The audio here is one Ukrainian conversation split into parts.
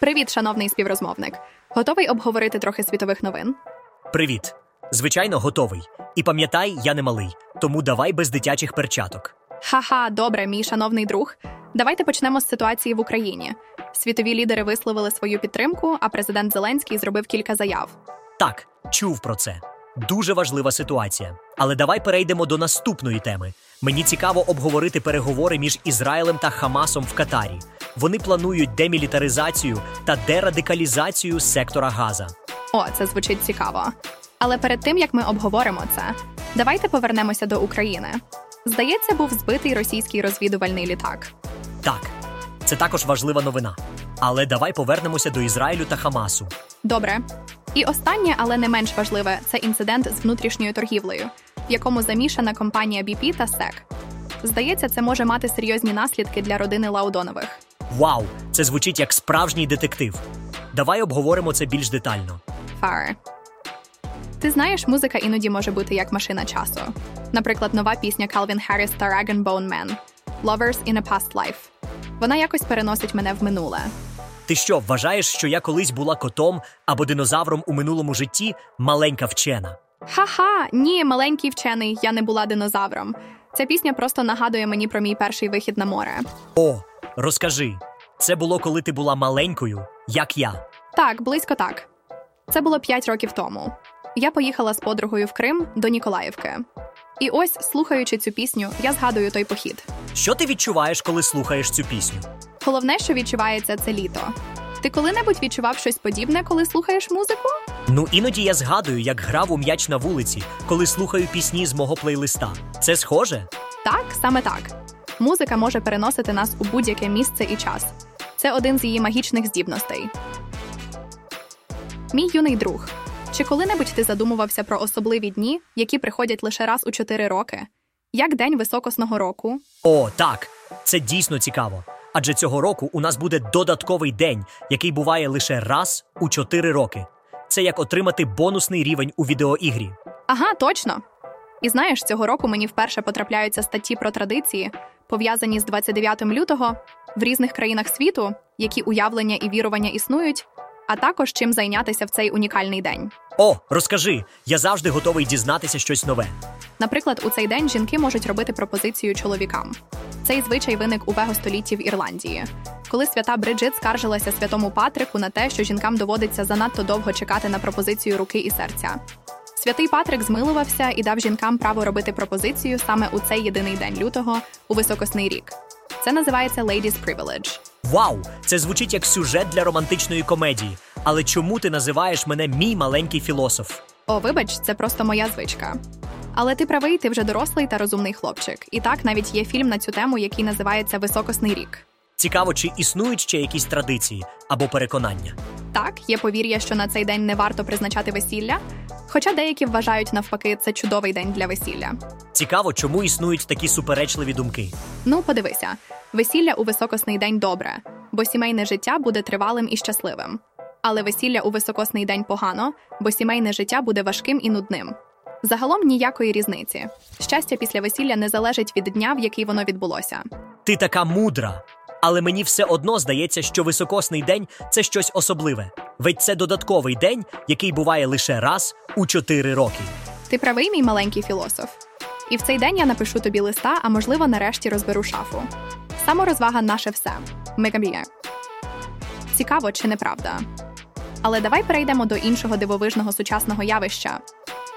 Привіт, шановний співрозмовник. Готовий обговорити трохи світових новин? Привіт. Звичайно, готовий. І пам'ятай, я не малий, тому давай без дитячих перчаток. Ха-ха, добре, мій шановний друг. Давайте почнемо з ситуації в Україні. Світові лідери висловили свою підтримку, а президент Зеленський зробив кілька заяв. Так, чув про це. Дуже важлива ситуація. Але давай перейдемо до наступної теми. Мені цікаво обговорити переговори між Ізраїлем та Хамасом в Катарі. Вони планують демілітаризацію та дерадикалізацію сектора Газа. О, це звучить цікаво. Але перед тим, як ми обговоримо це, давайте повернемося до України. Здається, був збитий російський розвідувальний літак. Так, це також важлива новина. Але давай повернемося до Ізраїлю та Хамасу. Добре. І останнє, але не менш важливе, це інцидент з внутрішньою торгівлею, в якому замішана компанія BP та SEC. Здається, це може мати серйозні наслідки для родини Лаудонових. Вау, це звучить як справжній детектив. Давай обговоримо це більш детально. Фар. Ти знаєш, музика іноді може бути як машина часу. Наприклад, нова пісня Calvin Harris та Ragged Bone Man «Lovers in a Past Life». Вона якось переносить мене в минуле. Ти що, вважаєш, що я колись була котом або динозавром у минулому житті, маленька вчена? Ха-ха, ні, маленький вчений, я не була динозавром. Ця пісня просто нагадує мені про мій перший вихід на море. О, розкажи, це було коли ти була маленькою, як я? Так, близько так. Це було 5 років тому. Я поїхала з подругою в Крим до Ніколаївки. І ось, слухаючи цю пісню, я згадую той похід. Що ти відчуваєш, коли слухаєш цю пісню? Головне, що відчувається, це літо. Ти коли-небудь відчував щось подібне, коли слухаєш музику? Ну, іноді я згадую, як грав у м'яч на вулиці, коли слухаю пісні з мого плейлиста. Це схоже? Так, саме так. Музика може переносити нас у будь-яке місце і час. Це один з її магічних здібностей. Мій юний друг, чи коли-небудь ти задумувався про особливі дні, які приходять лише раз у 4 роки? Як День Високосного року? О, так! Це дійсно цікаво. Адже цього року у нас буде додатковий день, який буває лише раз у 4 роки. Це як отримати бонусний рівень у відеоігрі. Ага, точно. І знаєш, цього року мені вперше потрапляються статті про традиції, пов'язані з 29 лютого, в різних країнах світу, які уявлення і вірування існують, а також чим зайнятися в цей унікальний день. О, розкажи! Я завжди готовий дізнатися щось нове. Наприклад, у цей день жінки можуть робити пропозицію чоловікам. Цей звичай виник у вегостолітті в Ірландії, коли свята Бриджит скаржилася святому Патрику на те, що жінкам доводиться занадто довго чекати на пропозицію руки і серця. Святий Патрик змилувався і дав жінкам право робити пропозицію саме у цей єдиний день лютого, у високосний рік. Це називається «Ladies Privilege». Вау! Це звучить як сюжет для романтичної комедії. Але чому ти називаєш мене «мій маленький філософ»? О, вибач, це просто моя звичка. Але ти правий, ти вже дорослий та розумний хлопчик. І так, навіть є фільм на цю тему, який називається «Високосний рік». Цікаво, чи існують ще якісь традиції або переконання? Так, є повір'я, що на цей день не варто призначати весілля, хоча деякі вважають навпаки, це чудовий день для весілля. Цікаво, чому існують такі суперечливі думки? Ну, подивися. Весілля у високосний день добре, бо сімейне життя буде тривалим і щасливим. Але весілля у високосний день погано, бо сімейне життя буде важким і нудним. Загалом ніякої різниці. Щастя після весілля не залежить від дня, в який воно відбулося. Ти така мудра! Але мені все одно здається, що високосний день – це щось особливе. Ведь це додатковий день, який буває лише раз у 4 роки. Ти правий, мій маленький філософ. І в цей день я напишу тобі листа, а можливо нарешті розберу шафу. Саморозвага – наше все. Мегамія. Цікаво чи неправда? Але давай перейдемо до іншого дивовижного сучасного явища.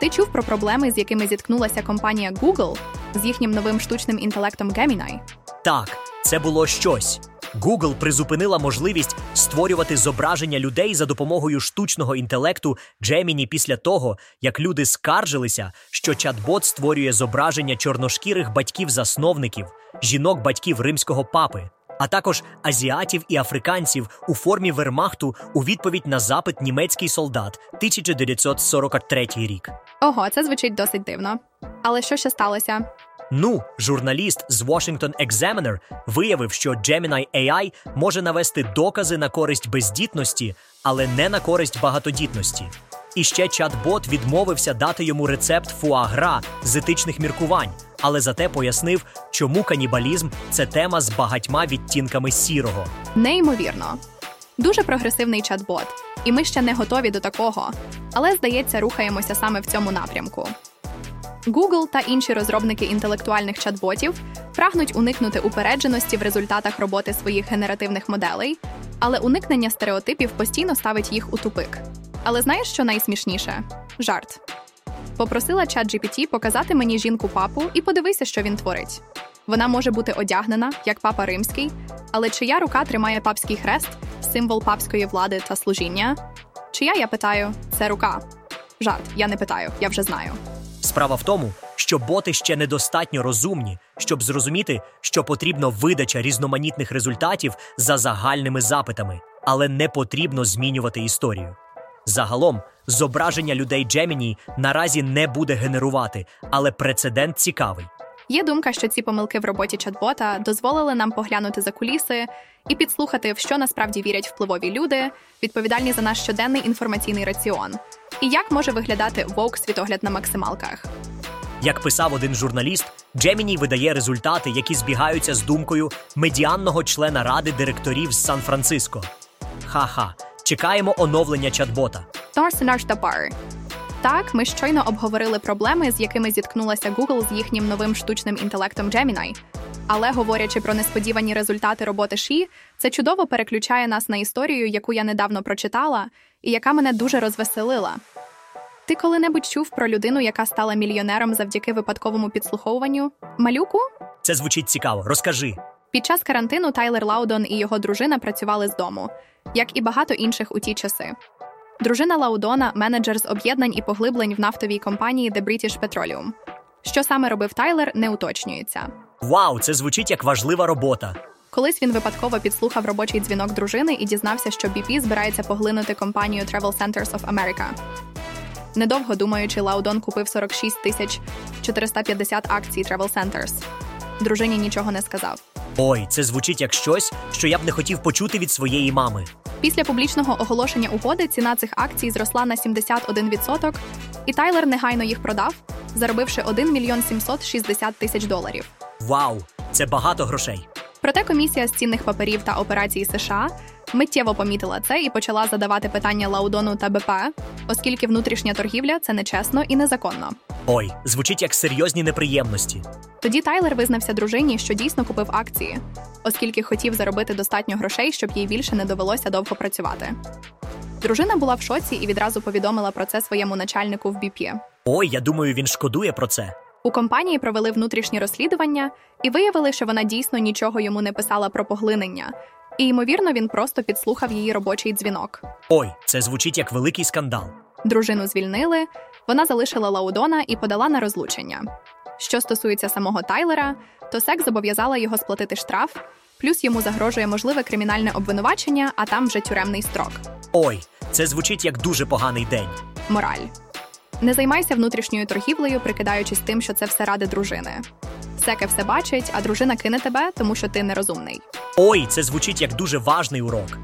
Ти чув про проблеми, з якими зіткнулася компанія Google з їхнім новим штучним інтелектом Gemini? Так, це було щось. Google призупинила можливість створювати зображення людей за допомогою штучного інтелекту Gemini після того, як люди скаржилися, що чат-бот створює зображення чорношкірих батьків-засновників, жінок-батьків римського папи, а також азіатів і африканців у формі вермахту у відповідь на запит «Німецький солдат» 1943 рік. Ого, це звучить досить дивно. Але що ще сталося? Ну, журналіст з Washington Examiner виявив, що Gemini AI може навести докази на користь бездітності, але не на користь багатодітності. І ще чат-бот відмовився дати йому рецепт фуа-гра з етичних міркувань, але зате пояснив, чому канібалізм – це тема з багатьма відтінками сірого. Неймовірно. Дуже прогресивний чат-бот, і ми ще не готові до такого, але, здається, рухаємося саме в цьому напрямку. Google та інші розробники інтелектуальних чат-ботів прагнуть уникнути упередженості в результатах роботи своїх генеративних моделей, але уникнення стереотипів постійно ставить їх у тупик. Але знаєш, що найсмішніше? Жарт. Попросила ChatGPT показати мені жінку-папу і подивися, що він творить. Вона може бути одягнена, як папа римський, але чия рука тримає папський хрест, символ папської влади та служіння? Чия, я питаю, це рука. Жарт, я не питаю, я вже знаю. Справа в тому, що боти ще недостатньо розумні, щоб зрозуміти, що потрібна видача різноманітних результатів за загальними запитами, але не потрібно змінювати історію. Загалом, зображення людей Gemini наразі не буде генерувати, але прецедент цікавий. Є думка, що ці помилки в роботі чат-бота дозволили нам поглянути за куліси і підслухати, в що насправді вірять впливові люди, відповідальні за наш щоденний інформаційний раціон, і як може виглядати Vogue світогляд на максималках. Як писав один журналіст, Gemini видає результати, які збігаються з думкою медіанного члена ради директорів з Сан-Франциско. Ха-ха, чекаємо оновлення чат-бота. Так, ми щойно обговорили проблеми, з якими зіткнулася Google з їхнім новим штучним інтелектом Gemini. Але, говорячи про несподівані результати роботи ШІ, це чудово переключає нас на історію, яку я недавно прочитала і яка мене дуже розвеселила. Ти коли-небудь чув про людину, яка стала мільйонером завдяки випадковому підслуховуванню? Малюку? Це звучить цікаво. Розкажи. Під час карантину Тайлер Лаудон і його дружина працювали з дому, як і багато інших у ті часи. Дружина Лаудона – менеджер з об'єднань і поглиблень в нафтовій компанії The British Petroleum. Що саме робив Тайлер, не уточнюється. Вау, це звучить як важлива робота. Колись він випадково підслухав робочий дзвінок дружини і дізнався, що BP збирається поглинути компанію Travel Centers of America. Недовго думаючи, Лаудон купив 46 450 акцій Travel Centers. Дружині нічого не сказав. Ой, це звучить як щось, що я б не хотів почути від своєї мами. Після публічного оголошення угоди ціна цих акцій зросла на 71%, і Тайлер негайно їх продав, заробивши $1 760 000. Вау, це багато грошей. Проте комісія з цінних паперів та операцій США миттєво помітила це і почала задавати питання Лаудону та БП, оскільки внутрішня торгівля – це нечесно і незаконно. Ой, звучить як серйозні неприємності. Тоді Тайлер визнався дружині, що дійсно купив акції, оскільки хотів заробити достатньо грошей, щоб їй більше не довелося довго працювати. Дружина була в шоці і відразу повідомила про це своєму начальнику в BP. Ой, я думаю, він шкодує про це. У компанії провели внутрішні розслідування і виявили, що вона дійсно нічого йому не писала про поглинення. І, ймовірно, він просто підслухав її робочий дзвінок. Ой, це звучить як великий скандал. Дружину звільнили, вона залишила Лаудона і подала на розлучення. Що стосується самого Тайлера, то SEC зобов'язала його сплатити штраф, плюс йому загрожує можливе кримінальне обвинувачення, а там вже тюремний строк. Ой, це звучить як дуже поганий день. Мораль. Не займайся внутрішньою торгівлею, прикидаючись тим, що це все ради дружини. Секе все бачить, а дружина кине тебе, тому що ти нерозумний. Ой, це звучить як дуже важний урок.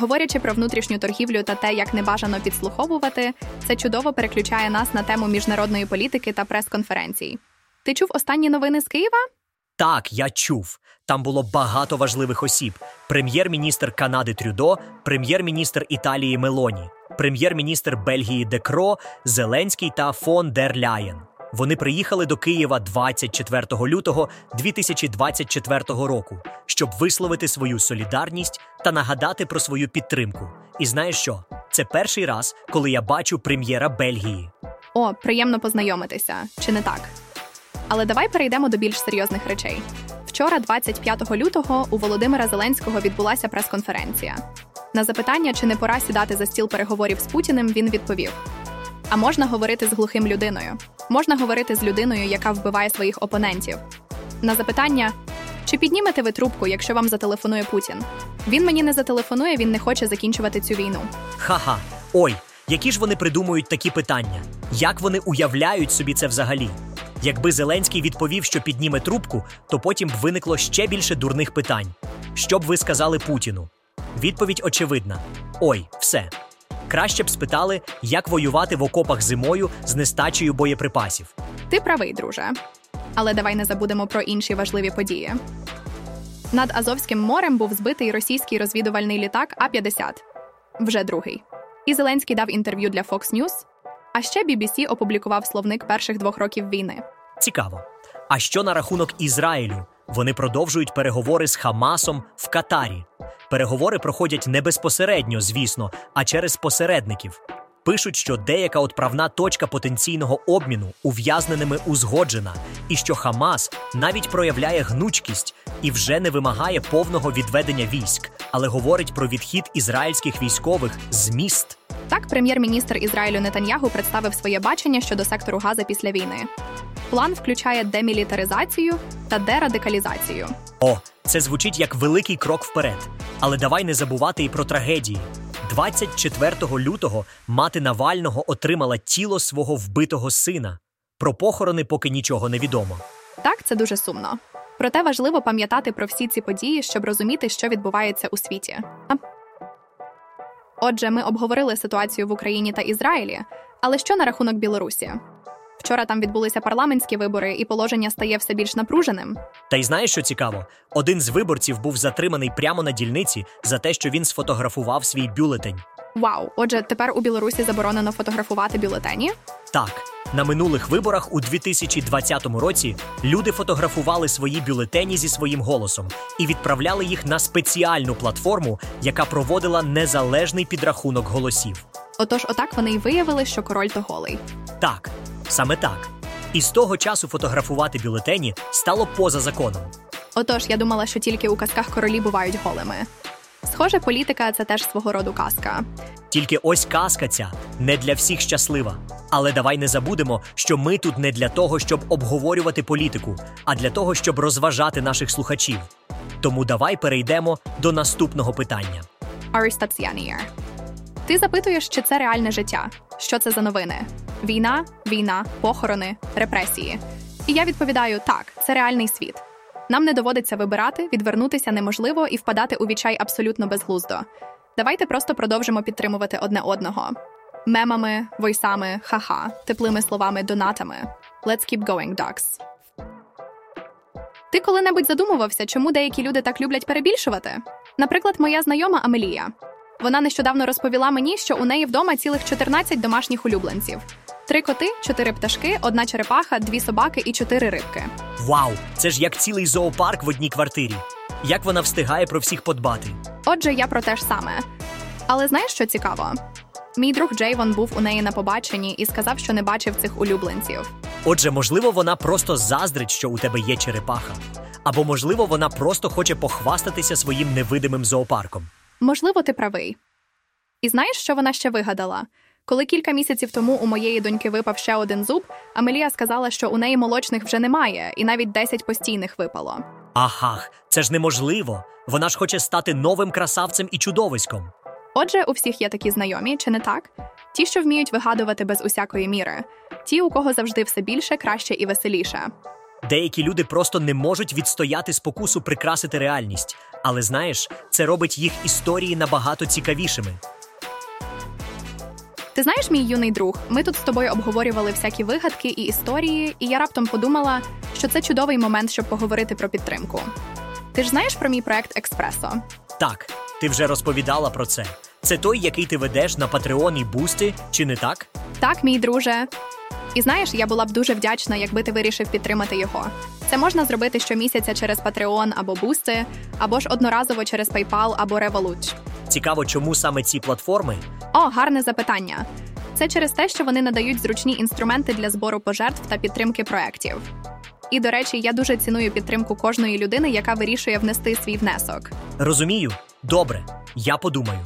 Говорячи про внутрішню торгівлю та те, як небажано підслуховувати, це чудово переключає нас на тему міжнародної політики та прес-конференцій. Ти чув останні новини з Києва? Так, я чув. Там було багато важливих осіб. Прем'єр-міністр Канади Трюдо, прем'єр-міністр Італії Мелоні, прем'єр-міністр Бельгії Декро, Зеленський та фон дер Ляєн. Вони приїхали до Києва 24 лютого 2024 року, щоб висловити свою солідарність та нагадати про свою підтримку. І знаєш що? Це перший раз, коли я бачу прем'єра Бельгії. Приємно познайомитися. Чи не так? Але давай перейдемо до більш серйозних речей. Вчора, 25 лютого, у Володимира Зеленського відбулася прес-конференція. На запитання, чи не пора сідати за стіл переговорів з Путіним, він відповів: «А можна говорити з глухим людиною? Можна говорити з людиною, яка вбиває своїх опонентів». На запитання «Чи піднімете ви трубку, якщо вам зателефонує Путін?» «Він мені не зателефонує, він не хоче закінчувати цю війну». Ха-ха, ой, які ж вони придумують такі питання? Як вони уявляють собі це взагалі? Якби Зеленський відповів, що підніме трубку, то потім б виникло ще більше дурних питань. Що б ви сказали Путіну? Відповідь очевидна. Ой, все. Краще б спитали, як воювати в окопах зимою з нестачею боєприпасів. Ти правий, друже. Але давай не забудемо про інші важливі події. Над Азовським морем був збитий російський розвідувальний літак А-50. Вже другий. І Зеленський дав інтерв'ю для Fox News. А ще BBC опублікував словник перших 2 років війни. Цікаво. А що на рахунок Ізраїлю? Вони продовжують переговори з Хамасом в Катарі. Переговори проходять не безпосередньо, звісно, а через посередників. Пишуть, що деяка отправна точка потенційного обміну ув'язненими узгоджена, і що Хамас навіть проявляє гнучкість і вже не вимагає повного відведення військ, але говорить про відхід ізраїльських військових з міст. Так, прем'єр-міністр Ізраїлю Нетаньягу представив своє бачення щодо сектору Газа після війни. План включає демілітаризацію та дерадикалізацію. О, це звучить як великий крок вперед. Але давай не забувати і про трагедії. 24 лютого мати Навального отримала тіло свого вбитого сина. Про похорони поки нічого не відомо. Так, це дуже сумно. Проте важливо пам'ятати про всі ці події, щоб розуміти, що відбувається у світі. Отже, ми обговорили ситуацію в Україні та Ізраїлі, але що на рахунок Білорусі? Вчора там відбулися парламентські вибори, і положення стає все більш напруженим. Та й знаєш, що цікаво? Один з виборців був затриманий прямо на дільниці за те, що він сфотографував свій бюлетень. Вау! Отже, тепер у Білорусі заборонено фотографувати бюлетені? Так. На минулих виборах у 2020 році люди фотографували свої бюлетені зі своїм голосом і відправляли їх на спеціальну платформу, яка проводила незалежний підрахунок голосів. Отож, отак вони й виявили, що король то голий. Так. Саме так. І з того часу фотографувати бюлетені стало поза законом. Отож, я думала, що тільки у казках королі бувають голими. Схоже, політика – це теж свого роду казка. Тільки ось казка ця не для всіх щаслива. Але давай не забудемо, що ми тут не для того, щоб обговорювати політику, а для того, щоб розважати наших слухачів. Тому давай перейдемо до наступного питання. Аристатсіанія. Ти запитуєш, чи це реальне життя? Що це за новини? Війна, похорони, репресії. І я відповідаю, так, це реальний світ. Нам не доводиться вибирати, відвернутися неможливо і впадати у відчай абсолютно безглуздо. Давайте просто продовжимо підтримувати одне одного. Мемами, войсами, ха-ха, теплими словами, донатами. Let's keep going, dogs. Ти коли-небудь задумувався, чому деякі люди так люблять перебільшувати? Наприклад, моя знайома Амелія. Вона нещодавно розповіла мені, що у неї вдома цілих 14 домашніх улюбленців. 3 коти, 4 пташки, 1 черепаха, 2 собаки і 4 рибки. Вау! Це ж як цілий зоопарк в одній квартирі. Як вона встигає про всіх подбати? Отже, я про те ж саме. Але знаєш, що цікаво? Мій друг Джейвон був у неї на побаченні і сказав, що не бачив цих улюбленців. Отже, можливо, вона просто заздрить, що у тебе є черепаха. Або, можливо, вона просто хоче похвастатися своїм невидимим зоопарком. Можливо, ти правий. І знаєш, що вона ще вигадала? Коли кілька місяців тому у моєї доньки випав ще 1 зуб, Амелія сказала, що у неї молочних вже немає, і навіть 10 постійних випало. Ага, це ж неможливо. Вона ж хоче стати новим красавцем і чудовиськом. Отже, у всіх є такі знайомі, чи не так? Ті, що вміють вигадувати без усякої міри. Ті, у кого завжди все більше, краще і веселіше. Деякі люди просто не можуть відстояти спокусу прикрасити реальність. Але знаєш, це робить їх історії набагато цікавішими. Ти знаєш, мій юний друг, ми тут з тобою обговорювали всякі вигадки і історії, і я раптом подумала, що це чудовий момент, щоб поговорити про підтримку. Ти ж знаєш про мій проект «Експресо»? Так, ти вже розповідала про це. Це той, який ти ведеш на Патреон і Бусти, чи не так? Так, мій друже. І знаєш, я була б дуже вдячна, якби ти вирішив підтримати його. Це можна зробити щомісяця через Патреон або Бусти, або ж одноразово через PayPal або Revolut. Цікаво, чому саме ці платформи? О, гарне запитання. Це через те, що вони надають зручні інструменти для збору пожертв та підтримки проєктів. І, до речі, я дуже ціную підтримку кожної людини, яка вирішує внести свій внесок. Розумію. Добре. Я подумаю.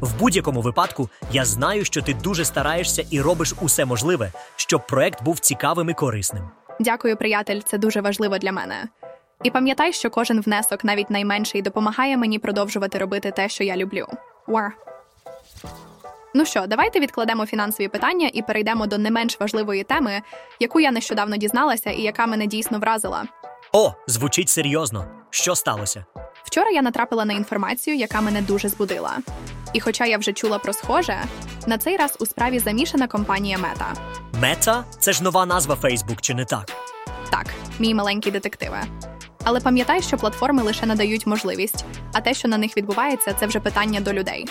В будь-якому випадку, я знаю, що ти дуже стараєшся і робиш усе можливе, щоб проєкт був цікавим і корисним. Дякую, приятель, це дуже важливо для мене. І пам'ятай, що кожен внесок, навіть найменший, допомагає мені продовжувати робити те, що я люблю. Ну що, давайте відкладемо фінансові питання і перейдемо до не менш важливої теми, яку я нещодавно дізналася і яка мене дійсно вразила. О, звучить серйозно. Що сталося? Вчора я натрапила на інформацію, яка мене дуже збудила. І хоча я вже чула про схоже, на цей раз у справі замішана компанія Мета. Мета? Це ж нова назва Facebook, чи не так? Так, мій маленький детективе. Але пам'ятай, що платформи лише надають можливість, а те, що на них відбувається, це вже питання до людей.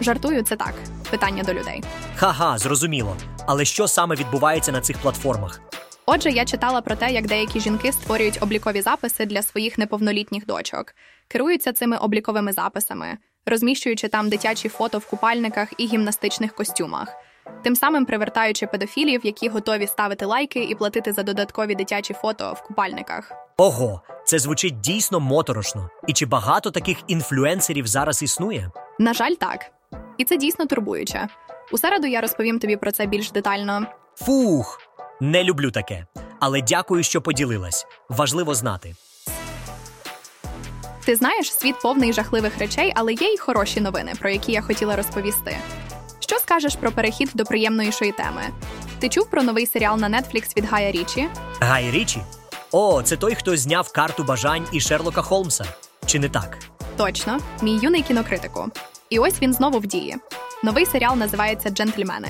Жартую, це так, питання до людей. Ха-ха, зрозуміло. Але що саме відбувається на цих платформах? Отже, я читала про те, як деякі жінки створюють облікові записи для своїх неповнолітніх дочок, керуються цими обліковими записами, розміщуючи там дитячі фото в купальниках і гімнастичних костюмах, тим самим привертаючи педофілів, які готові ставити лайки і платити за додаткові дитячі фото в купальниках. Ого, це звучить дійсно моторошно. І чи багато таких інфлюенсерів зараз існує? На жаль, так. І це дійсно турбуюче. У середу я розповім тобі про це більш детально. Фух! Не люблю таке. Але дякую, що поділилась. Важливо знати. Ти знаєш, світ повний жахливих речей, але є й хороші новини, про які я хотіла розповісти. Що скажеш про перехід до приємнішої теми? Ти чув про новий серіал на Netflix від Гая Річі? Гай Річі? О, це той, хто зняв «Карту бажань» і Шерлока Холмса. Чи не так? Точно. Мій юний кінокритику. І ось він знову в дії. Новий серіал називається «Джентльмени».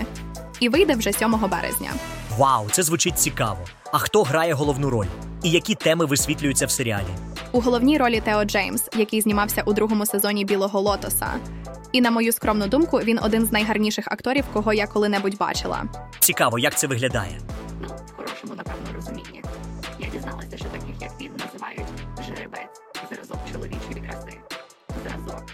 І вийде вже 7 березня. Вау, це звучить цікаво. А хто грає головну роль? І які теми висвітлюються в серіалі? У головній ролі Тео Джеймс, який знімався у 2 сезоні «Білого лотоса». І, на мою скромну думку, він один з найгарніших акторів, кого я коли-небудь бачила. Цікаво, як це виглядає? Ну, в хорошому, напевно, розумінні. Я дізналася, що таких, як він, називають жеребець, зразок чоловічої краси. Зразок.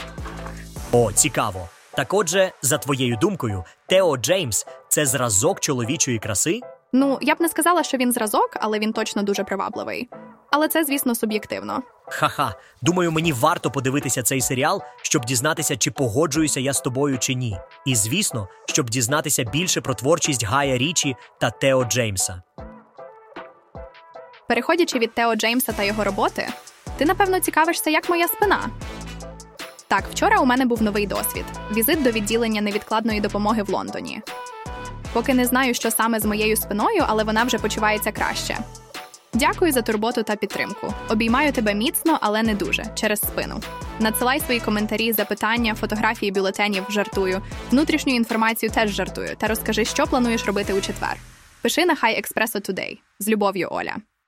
Ах. О, цікаво. Так отже, за твоєю думкою, Тео Джеймс – це зразок чоловічої краси? Ну, я б не сказала, що він зразок, але він точно дуже привабливий. Але це, звісно, суб'єктивно. Ха-ха, думаю, мені варто подивитися цей серіал, щоб дізнатися, чи погоджуюся я з тобою, чи ні. І, звісно, щоб дізнатися більше про творчість Гая Річі та Тео Джеймса. Переходячи від Тео Джеймса та його роботи, ти, напевно, цікавишся, як моя спина. Так, вчора у мене був новий досвід – візит до відділення невідкладної допомоги в Лондоні. Поки не знаю, що саме з моєю спиною, але вона вже почувається краще. Дякую за турботу та підтримку. Обіймаю тебе міцно, але не дуже, через спину. Надсилай свої коментарі, запитання, фотографії бюлетенів, жартую. Внутрішню інформацію теж жартую. Та розкажи, що плануєш робити у четвер. Пиши на HiExpresso Today. З любов'ю, Оля.